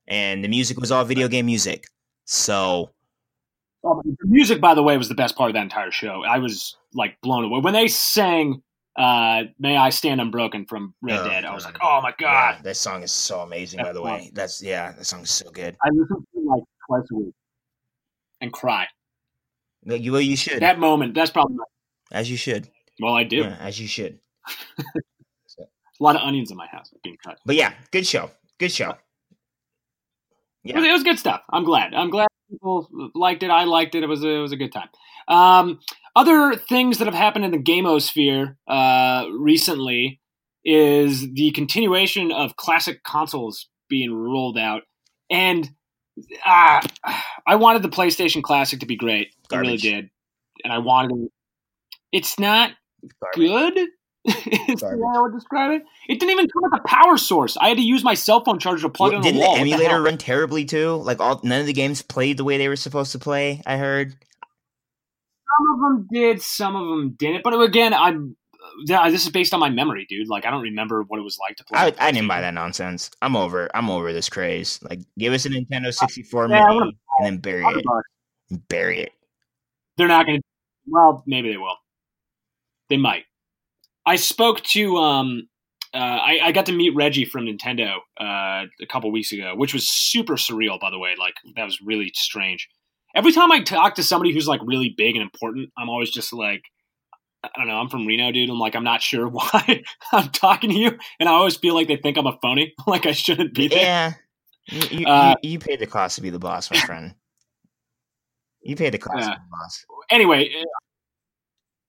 and the music was all video game music. So. Oh, the music, by the way, was the best part of that entire show. I was like blown away when they sang Uh, May I Stand Unbroken from Red oh, Dead. I was like, oh my God. Yeah, that song is so amazing, That's by the fun. way. That's, yeah, that song is so good. I listen to it like twice a week and cry. Well, you, well, you should. That moment, that's probably not. As you should. Well, I do. Yeah, as you should. So. A lot of onions in my house being cut. But yeah, good show. Good show. Yeah. It was, it was good stuff. I'm glad. I'm glad people liked it. I liked it. It was a, it was a good time. Um, Other things that have happened in the gamosphere uh, recently is the continuation of classic consoles being rolled out. And uh, I wanted the PlayStation Classic to be great. Garbage. I really did. And I wanted it. It's not Garbage. good. It's the way I would describe it. It didn't even come with a power source. I had to use my cell phone charger to plug well, it in the wall. Didn't the emulator run terribly too? Like all, none of the games played the way they were supposed to play, I heard. Some of them did, some of them didn't. But again, I'm. This is based on my memory, dude. Like I don't remember what it was like to play. I, I didn't buy that nonsense. I'm over. I'm over this craze. Like, give us a Nintendo sixty-four yeah, mini and then bury it. it. Bury it. They're not going to. Well, maybe they will. They might. I spoke to. Um, uh, I, I got to meet Reggie from Nintendo uh, a couple weeks ago, which was super surreal. By the way, like that was really strange. Every time I talk to somebody who's like really big and important, I'm always just like, I don't know. I'm from Reno, dude. I'm like, I'm not sure why I'm talking to you. And I always feel like they think I'm a phony. Like I shouldn't be there. Yeah. You, you, uh, you, you paid the cost to be the boss, my friend. You paid the cost yeah. to be the boss. Anyway,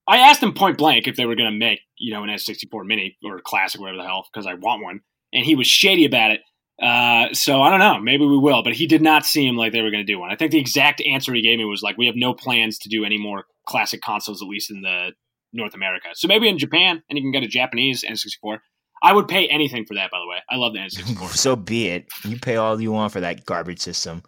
I asked them point blank if they were going to make, you know, an S sixty-four mini or classic, whatever the hell, because I want one. And he was shady about it. Uh, so I don't know. Maybe we will. But he did not seem like they were going to do one. I think the exact answer he gave me was like, we have no plans to do any more classic consoles, at least in the North America. So maybe in Japan, and you can get a Japanese N sixty-four. I would pay anything for that, by the way. I love the N sixty-four. So be it. You pay all you want for that garbage system.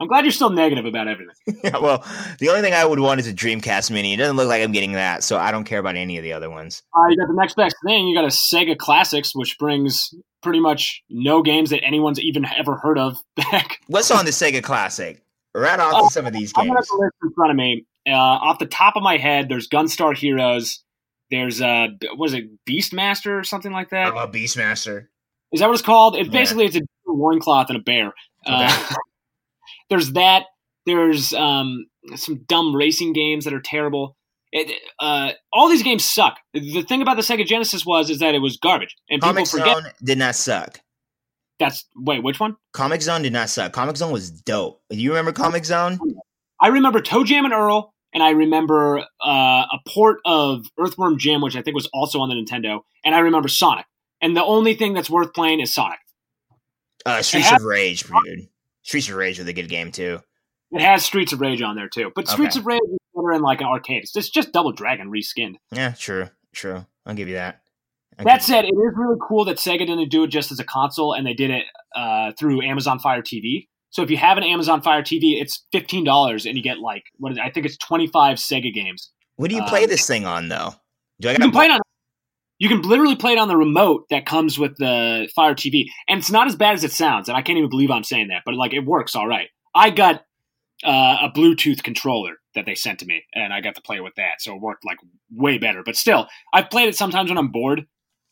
I'm glad you're still negative about everything. Yeah, well, the only thing I would want is a Dreamcast Mini. It doesn't look like I'm getting that, so I don't care about any of the other ones. Uh, you got the next best thing. You got a Sega Classics, which brings pretty much no games that anyone's even ever heard of back. What's on the Sega Classic? Right off oh, of some of these games. I'm going to have the list in front of me. Uh, off the top of my head, there's Gunstar Heroes. There's, uh, what is it, Beastmaster or something like that? I love Beastmaster. Is that what it's called? It, yeah. Basically, it's a loincloth and a bear. Okay. Uh, There's that. There's um, some dumb racing games that are terrible. It, uh, all these games suck. The thing about the Sega Genesis was is that it was garbage, and Comic people forget. Zone did not suck. That's wait, which one? Comic Zone did not suck. Comic Zone was dope. Do you remember Comic Zone? I remember Toe Jam and Earl, and I remember uh, a port of Earthworm Jim, which I think was also on the Nintendo, and I remember Sonic. And the only thing that's worth playing is Sonic. Uh, Streets of Rage, dude. Streets of Rage is a good game, too. It has Streets of Rage on there, too. But Streets okay. of Rage is better in, like, an arcade. It's just, just Double Dragon reskinned. Yeah, true, true. I'll give you that. I'll that said, you. It is really cool that Sega didn't do it just as a console, and they did it uh, through Amazon Fire T V. So if you have an Amazon Fire T V, it's fifteen dollars, and you get, like, what is it? I think it's twenty-five Sega games. What do you um, play this thing on, though? Do I you, can play it on, you can literally play it on the remote that comes with the Fire T V. And it's not as bad as it sounds, and I can't even believe I'm saying that, but, like, it works all right. I got uh, a Bluetooth controller that they sent to me, and I got to play with that, so it worked, like, way better. But still, I've played it sometimes when I'm bored,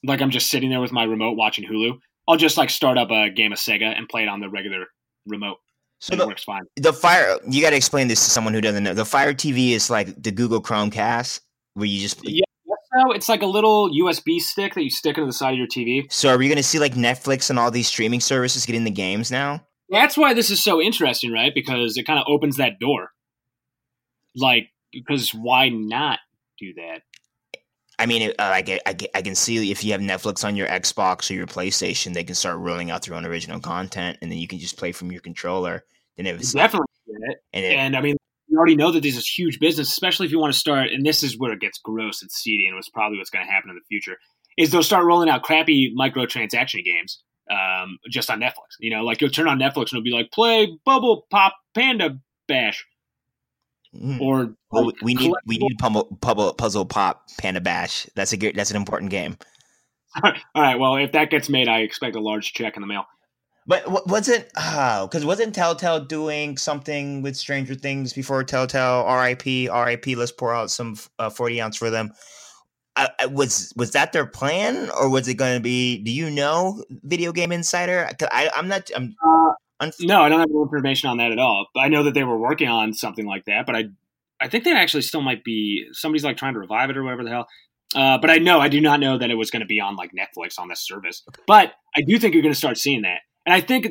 like I'm just sitting there with my remote watching Hulu. I'll just, like, start up a game of Sega and play it on the regular remote. So the, it works fine. The Fire, you got to explain this to someone who doesn't know. The Fire T V is like the Google Chromecast where you just. Yeah, so it's like a little U S B stick that you stick into the side of your T V. So are we going to see like Netflix and all these streaming services getting the games now? That's why this is so interesting, right? Because it kind of opens that door. Like, because why not do that? I mean, uh, I, get, I, get, I can see if you have Netflix on your Xbox or your PlayStation, they can start rolling out their own original content, and then you can just play from your controller. Then it was definitely it. And, it, and I mean, you already know that this is huge business, especially if you want to start. And this is where it gets gross and seedy, and it's probably what's going to happen in the future. Is they'll start rolling out crappy microtransaction games um, just on Netflix. You know, like you'll turn on Netflix and it'll be like, play Bubble Pop Panda Bash. Mm. Or well, like, we need we need pummel, pummel, Puzzle Pop Panda Bash. That's a good, that's an important game. All right. Well, if that gets made, I expect a large check in the mail. But wasn't oh, because wasn't Telltale doing something with Stranger Things before Telltale? R I P, R I P Let's pour out some uh, forty ounce for them. I, I, was was that their plan, or was it going to be? Do you know, Video Game Insider? I, I'm not. I'm. Uh, No, I don't have any information on that at all. I know that they were working on something like that, but I I think that actually still might be – somebody's like trying to revive it or whatever the hell. Uh, but I know – I do not know that it was going to be on like Netflix on this service. But I do think you're going to start seeing that. And I think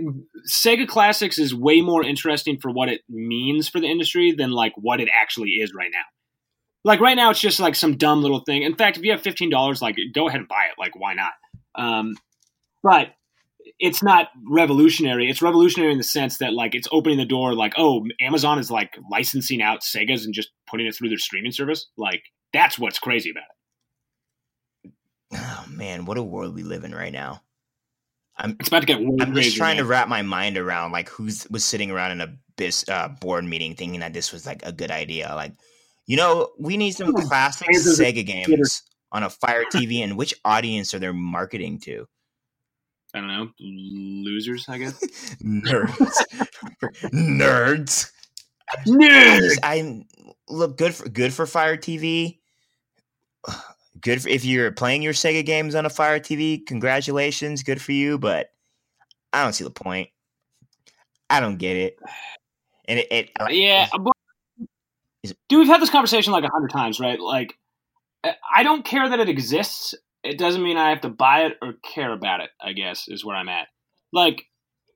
Sega Classics is way more interesting for what it means for the industry than like what it actually is right now. Like right now it's just like some dumb little thing. In fact, if you have fifteen dollars, like go ahead and buy it. Like why not? Um, but – it's not revolutionary. It's revolutionary in the sense that like it's opening the door like, oh, Amazon is like licensing out Sega's and just putting it through their streaming service. Like that's what's crazy about it. Oh man, what a world we live in right now. I'm it's about to get weird. I'm just trying now. to wrap my mind around like who's was sitting around in a bis, uh, board meeting thinking that this was like a good idea. Like, you know, we need some classic Sega games theater. on a Fire T V, and which audience are they marketing to? I don't know. Losers, I guess. Nerds. Nerds. Nerds. I look good for good for Fire T V. Good for, if you're playing your Sega games on a Fire T V, congratulations, good for you, but I don't see the point. I don't get it. And it, it Yeah, but, dude, we've had this conversation like a hundred times, right? Like I don't care that it exists. It doesn't mean I have to buy it or care about it, I guess, is where I'm at. Like,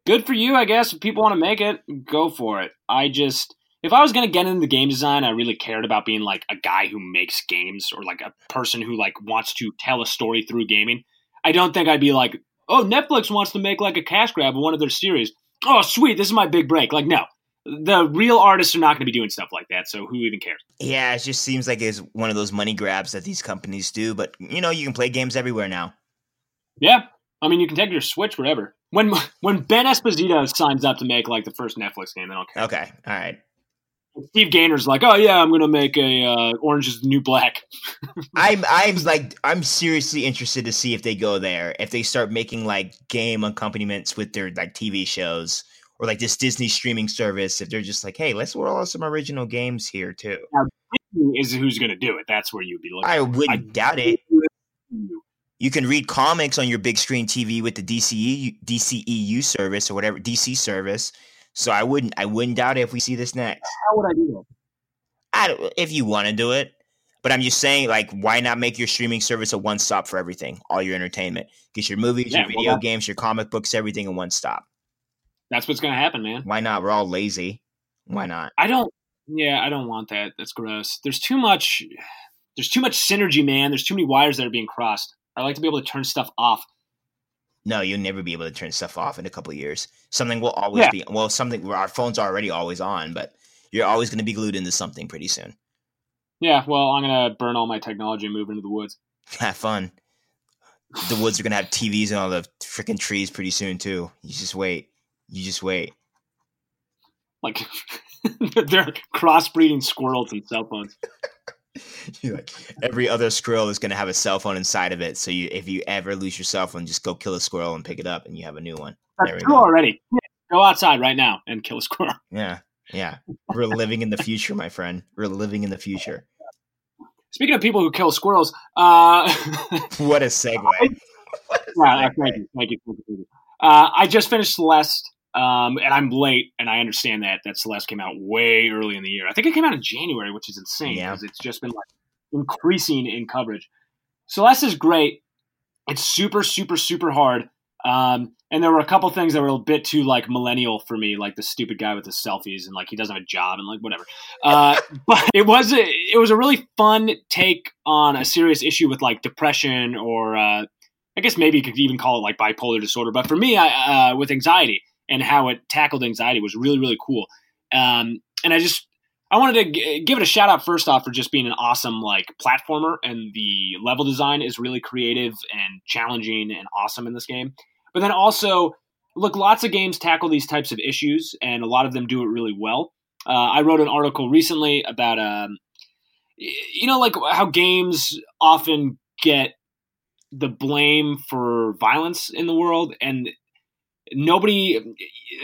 good for you, I guess. If people want to make it, go for it. I just – if I was going to get into game design, I really cared about being like a guy who makes games or like a person who like wants to tell a story through gaming. I don't think I'd be like, oh, Netflix wants to make like a cash grab of one of their series. Oh, sweet. This is my big break. Like, no, the real artists are not going to be doing stuff like that. So who even cares? Yeah. It just seems like it's one of those money grabs that these companies do, but you know, you can play games everywhere now. Yeah. I mean, you can take your Switch wherever. When when Ben Esposito signs up to make like the first Netflix game, I don't care. Okay, all right. Steve Gainer's like, oh yeah, I'm gonna make a uh, Orange Is the New Black. I'm I'm like I'm seriously interested to see if they go there, if they start making like game accompaniments with their like T V shows or like this Disney streaming service. If they're just like, hey, let's roll out some original games here too. Now, Disney is who's gonna do it? That's where you'd be looking. I wouldn't I doubt it. You can read comics on your big screen T V with the D C E U service or whatever D C service. So I wouldn't, I wouldn't doubt it if we see this next. How would I do that? I don't, if you want to do it, but I'm just saying, like, why not make your streaming service a one stop for everything, all your entertainment, get your movies, yeah, your video well, games, your comic books, everything in one stop. That's what's going to happen, man. Why not? We're all lazy. Why not? I don't. Yeah, I don't want that. That's gross. There's too much. There's too much synergy, man. There's too many wires that are being crossed. I like to be able to turn stuff off. No, you'll never be able to turn stuff off in a couple of years. Something will always yeah. be – well, something where our phones are already always on, but you're always going to be glued into something pretty soon. Yeah, well, I'm going to burn all my technology and move into the woods. Have fun. The woods are going to have T Vs and all the freaking trees pretty soon too. You just wait. You just wait. Like they're crossbreeding squirrels and cell phones. You're like, every other squirrel is going to have a cell phone inside of it. So you, if you ever lose your cell phone, just go kill a squirrel and pick it up and you have a new one. That's true already. Go outside right now and kill a squirrel. Yeah. Yeah. We're living in the future, my friend. We're living in the future. Speaking of people who kill squirrels. Uh, what a segue. What a segue. Yeah, thank you, thank you, thank you. Uh, I just finished Celeste um, and I'm late. And I understand that that Celeste came out way early in the year. I think it came out in January, which is insane because yeah. it's just been like increasing in coverage. Celeste is great. It's super, super, super hard. Um, and there were a couple things that were a bit too like millennial for me, like the stupid guy with his selfies and like he doesn't have a job and like whatever. Uh, but it was a, it was a really fun take on a serious issue with like depression or uh, I guess maybe you could even call it like bipolar disorder. But for me, I, uh, with anxiety and how it tackled anxiety was really, really cool. Um, and I just I wanted to g- give it a shout out first off for just being an awesome like platformer, and the level design is really creative and challenging and awesome in this game. But then also, look, lots of games tackle these types of issues, and a lot of them do it really well. Uh, I wrote an article recently about, um, you know, like how games often get the blame for violence in the world, and nobody,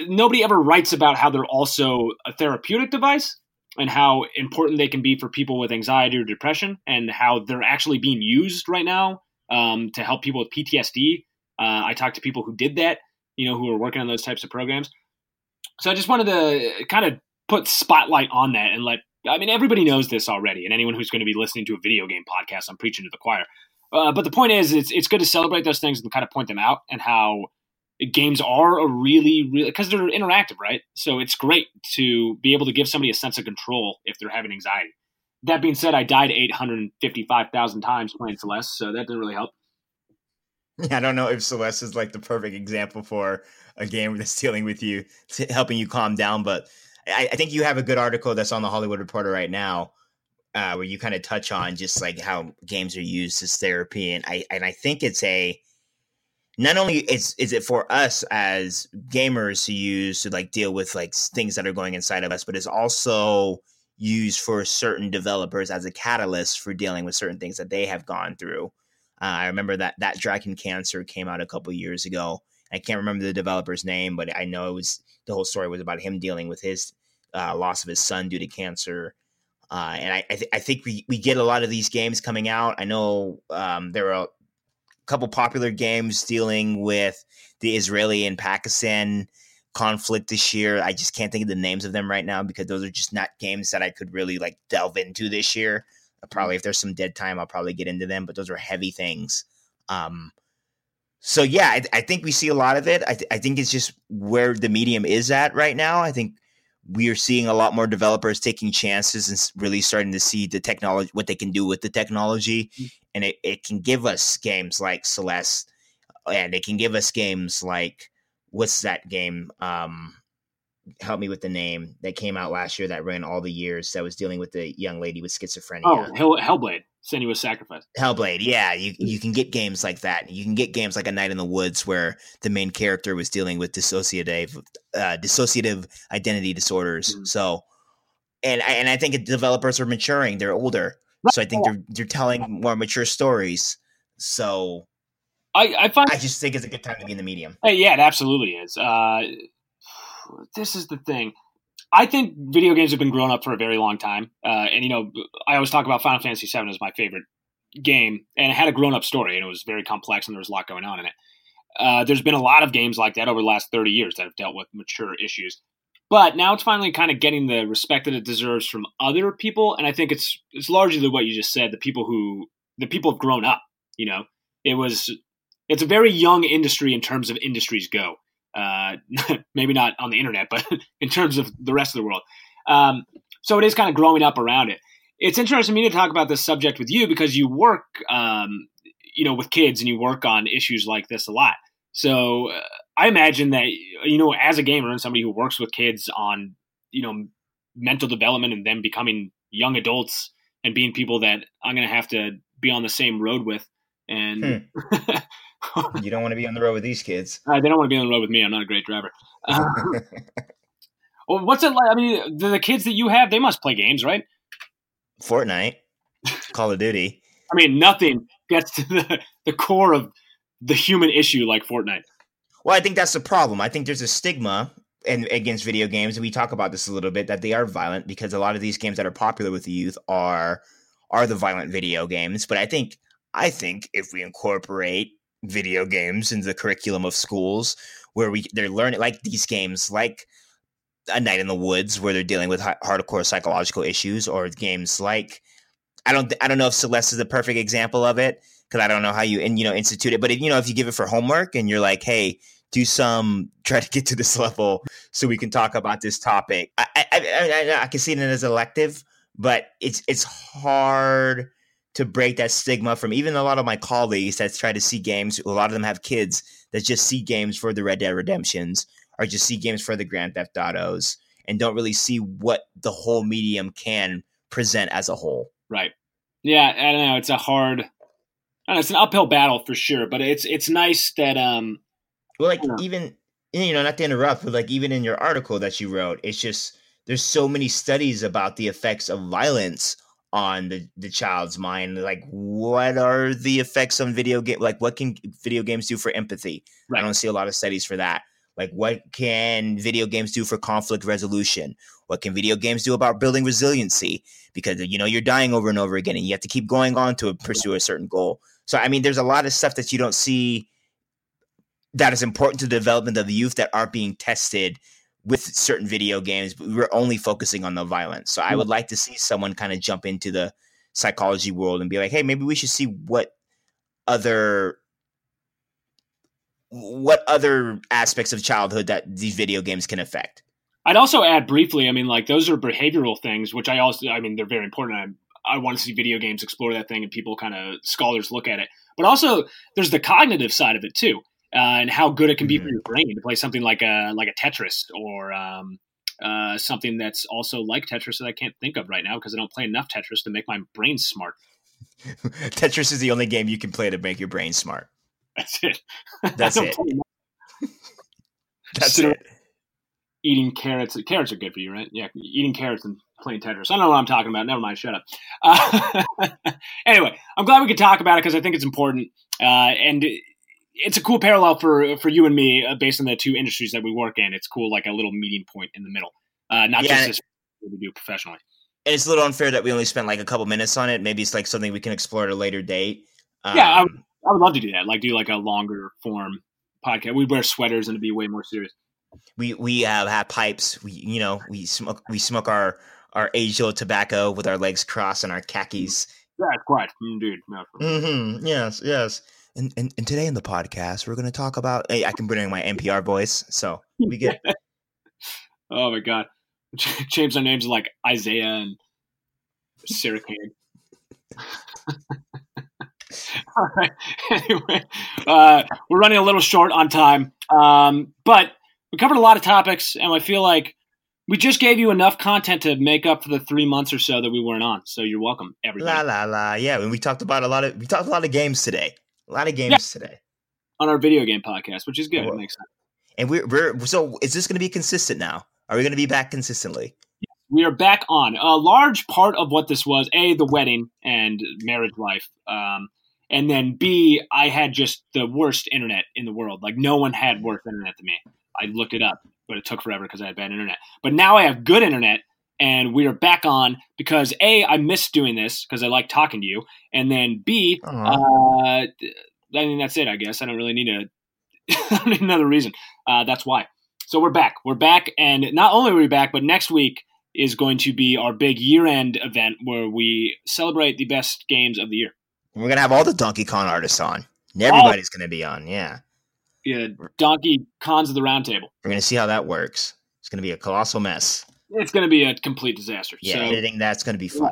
nobody ever writes about how they're also a therapeutic device and how important they can be for people with anxiety or depression, and how they're actually being used right now um, to help people with P T S D. Uh, I talked to people who did that, you know, who are working on those types of programs. So I just wanted to kind of put spotlight on that and let, I mean, everybody knows this already. And anyone who's going to be listening to a video game podcast, I'm preaching to the choir. Uh, but the point is, it's it's good to celebrate those things and kind of point them out, and how games are a really, really, because they're interactive, right? So it's great to be able to give somebody a sense of control if they're having anxiety. That being said, I died eight hundred fifty-five thousand times playing Celeste, so that didn't really help. I don't know if Celeste is like the perfect example for a game that's dealing with you, helping you calm down. But I, I think you have a good article that's on the Hollywood Reporter right now uh, where you kind of touch on just like how games are used as therapy. And I, and I think it's a, not only is, is it for us as gamers to use to like deal with like things that are going inside of us, but it's also used for certain developers as a catalyst for dealing with certain things that they have gone through. Uh, I remember that that Dragon Cancer came out a couple years ago. I can't remember the developer's name, but I know it was the whole story was about him dealing with his uh, loss of his son due to cancer. Uh, and I I, th- I think we, we get a lot of these games coming out. I know um, there are a couple popular games dealing with the Israeli and Pakistan conflict this year. I just can't think of the names of them right now because those are just not games that I could really like delve into this year. Probably if there's some dead time, I'll probably get into them, but those are heavy things. Um, so yeah, I, I think we see a lot of it. I, th- I think it's just where the medium is at right now. I think we are seeing a lot more developers taking chances and really starting to see the technology, what they can do with the technology. And it, it can give us games like Celeste, and it can give us games like, what's that game? Um, help me with the name that came out last year that ran all the years, that was dealing with the young lady with schizophrenia. Oh, Hell, Hellblade Senua's Sacrifice. Hellblade. Yeah. You, you can get games like that. You can get games like A Night in the Woods, where the main character was dealing with dissociative, uh, dissociative identity disorders. Mm-hmm. So, and I, and I think developers are maturing. They're older. So I think they're, they're telling more mature stories. So I, I find, I just think it's a good time to be in the medium. Yeah, it absolutely is. Uh, This is the thing. I think video games have been grown up for a very long time. Uh, and, you know, I always talk about Final Fantasy seven as my favorite game. And it had a grown-up story, and it was very complex, and there was a lot going on in it. Uh, there's been a lot of games like that over the last thirty years that have dealt with mature issues. But now it's finally kind of getting the respect that it deserves from other people. And I think it's it's largely what you just said, the people who – the people have grown up, you know. It was – it's a very young industry in terms of industries go. Uh, maybe not on the internet, but in terms of the rest of the world. Um, so it is kind of growing up around it. It's interesting to me to talk about this subject with you because you work, um, you know, with kids and you work on issues like this a lot. So uh, I imagine that, you know, as a gamer and somebody who works with kids on, you know, mental development and them becoming young adults and being people that I'm going to have to be on the same road with. And hmm. You don't want to be on the road with these kids. Uh, they don't want to be on the road with me. I'm not a great driver. Uh, well, what's it like? I mean, the, the kids that you have, they must play games, right? Fortnite, Call of Duty. I mean, nothing gets to the, the core of the human issue like Fortnite. Well, I think that's the problem. I think there's a stigma and against video games, and we talk about this a little bit, that they are violent, because a lot of these games that are popular with the youth are are the violent video games. But I think I think if we incorporate video games into the curriculum of schools, where we they're learning like these games like A Night in the Woods, where they're dealing with hi- hardcore psychological issues, or games like I don't th- I don't know if Celeste is the perfect example of it, because I don't know how you and you know institute it, but if, you know if you give it for homework and you're like, hey, do some try to get to this level so we can talk about this topic. I I I, I, I can see it as elective, but it's it's hard to break that stigma from even a lot of my colleagues that try to see games. A lot of them have kids that just see games for the Red Dead Redemptions, or just see games for the Grand Theft Autos, and don't really see what the whole medium can present as a whole. Right. Yeah. I don't know. It's a hard, I don't know, it's an uphill battle for sure, but it's, it's nice that, um, well, like even, you know, not to interrupt, but like even in your article that you wrote, it's just, there's so many studies about the effects of violence on the, the child's mind. Like, what are the effects on video game? Like, what can video games do for empathy? Right. I don't see a lot of studies for that. Like, what can video games do for conflict resolution? What can video games do about building resiliency? Because, you know, you're dying over and over again, and you have to keep going on to pursue a certain goal. So, I mean, there's a lot of stuff that you don't see that is important to the development of the youth that aren't being tested with certain video games, but we're only focusing on the violence. So I would like to see someone kind of jump into the psychology world and be like, hey, maybe we should see what other what other aspects of childhood that these video games can affect. I'd also add briefly, I mean, like those are behavioral things, which I also, I mean, they're very important. I, I want to see video games explore that thing and people kind of, scholars look at it. But also there's the cognitive side of it too. Uh, and how good it can be mm-hmm. for your brain to play something like a like a Tetris or um, uh, something that's also like Tetris that I can't think of right now because I don't play enough Tetris to make my brain smart. Tetris is the only game you can play to make your brain smart. That's it. That's it. That's so, it. Eating carrots. Carrots are good for you, right? Yeah, eating carrots and playing Tetris. I don't know what I'm talking about. Never mind. Shut up. Uh, anyway, I'm glad we could talk about it because I think it's important. Uh, and – It's a cool parallel for for you and me uh, based on the two industries that we work in. It's cool, like a little meeting point in the middle, uh, not yeah, just what we do professionally. And it's a little unfair that we only spent like a couple minutes on it. Maybe it's like something we can explore at a later date. Um, yeah, I would, I would love to do that. Like do like a longer form podcast. We'd wear sweaters and it'd be way more serious. We we have, have pipes. We you know we smoke we smoke our our age-old tobacco with our legs crossed and our khakis. Yeah, quite indeed. Mm-hmm. Yes, yes. And, and and today in the podcast, we're going to talk about. Hey, I can bring in my N P R voice, so we get. Oh my god! change their names to like Isaiah and Sarah Kane. All right. Anyway, uh, we're running a little short on time, um, but we covered a lot of topics, and I feel like we just gave you enough content to make up for the three months or so that we weren't on. So you're welcome, everybody. La la la. Yeah, and we talked about a lot of we talked a lot of games today. A lot of games yeah. today on our video game podcast, which is good. Well, it makes sense. And we're, we're so is this going to be consistent now? Are we going to be back consistently? We are back on. A large part of what this was, A, the wedding and marriage life. Um, and then B, I had just the worst internet in the world. Like no one had worse internet than me. I looked it up, but it took forever because I had bad internet. But now I have good internet, and we are back on because A, I miss doing this because I like talking to you. And then B, uh, I mean, that's it, I guess. I don't really need a I don't need another reason. Uh, that's why. So we're back. We're back. And not only are we back, but next week is going to be our big year-end event where we celebrate the best games of the year. We're going to have all the Donkey Kong artists on. Everybody's oh. going to be on, yeah. Yeah, Donkey Kongs of the Round Table. We're going to see how that works. It's going to be a colossal mess. It's going to be a complete disaster. Yeah, so, editing that's going to be fun.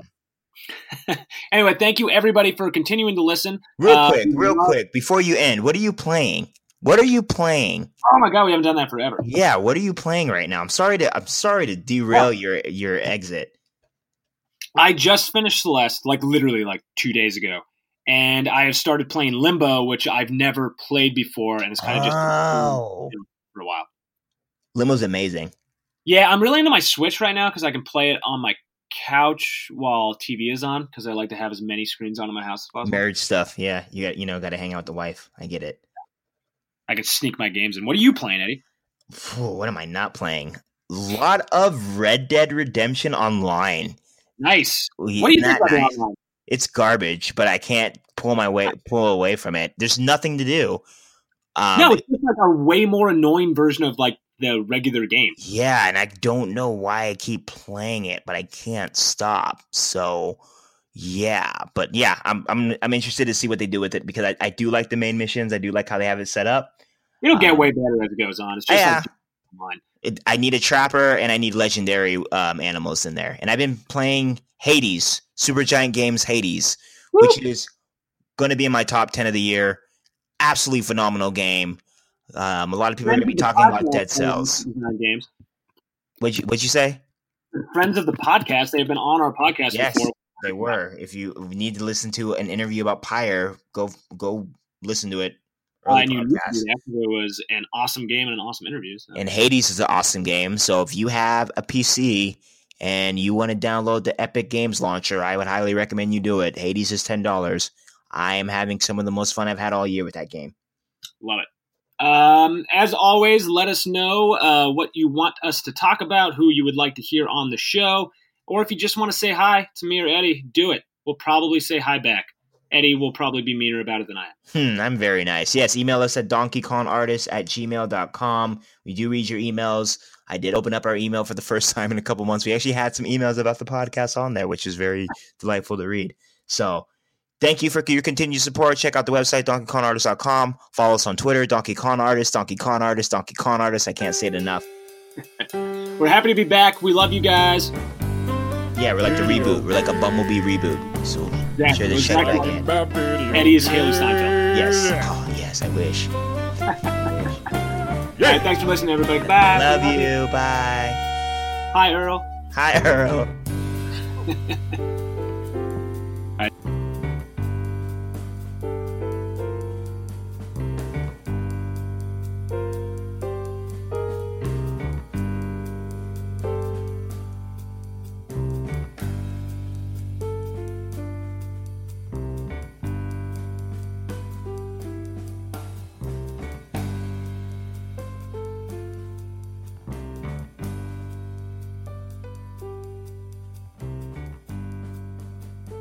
Anyway, thank you, everybody, for continuing to listen. Real uh, quick, real love- quick, before you end, what are you playing? What are you playing? Oh my god, we haven't done that forever. Yeah, what are you playing right now? I'm sorry to I'm sorry to derail oh. your your exit. I just finished Celeste, like literally like two days ago, and I have started playing Limbo, which I've never played before, and it's kind of just oh. for a while. Limbo's amazing. Yeah, I'm really into my Switch right now because I can play it on my couch while T V is on because I like to have as many screens on in my house as possible. Marriage stuff, yeah, you got you know got to hang out with the wife. I get it. I could sneak my games in. What are you playing, Eddie? Ooh, what am I not playing? A lot of Red Dead Redemption Online. Nice. Yeah, what do you think about nice. Online? It's garbage, but I can't pull my way pull away from it. There's nothing to do. Um, no, it's just like a way more annoying version of like the regular game. Yeah, and I don't know why I keep playing it, but I can't stop. So yeah, but yeah, I'm I'm I'm interested to see what they do with it because I, I do like the main missions. I do like how they have it set up. It'll get um, way better as it goes on. It's just yeah. like, it, I need a trapper and I need legendary um, animals in there. And I've been playing Hades, Supergiant Games Hades, Woo! Which is going to be in my top ten of the year. Absolutely phenomenal game. Um, a lot of people Friends are going to be talking about Dead Cells. Games. What'd you, what'd you say? Friends of the podcast. They've been on our podcast yes. before. They were. If you need to listen to an interview about Pyre, go go listen to it. I knew it was an awesome game and an awesome interview. So. And Hades is an awesome game. So if you have a P C and you want to download the Epic Games Launcher, I would highly recommend you do it. Hades is ten dollars. I am having some of the most fun I've had all year with that game. Love it. Um, as always, let us know uh, what you want us to talk about, who you would like to hear on the show. Or if you just want to say hi to me or Eddie, do it. We'll probably say hi back. Eddie will probably be meaner about it than I am. Hmm, I'm very nice. Yes, email us at donkey con artist at gmail dot com. We do read your emails. I did open up our email for the first time in a couple months. We actually had some emails about the podcast on there, which is very delightful to read. So thank you for your continued support. Check out the website, donkey con artist dot com. Follow us on Twitter, donkeyconartist, donkeyconartist, donkeyconartist. I can't say it enough. We're happy to be back. We love you guys. Yeah, we're like the reboot. We're like a Bumblebee reboot. So yeah, sure this shit back in. Eddie is Haley Steinfeld. Yes. Oh, yes, I wish. I wish. Yeah. All right, thanks for listening, everybody. Bye. Love you. Bye. Hi, Earl. Hi, Earl.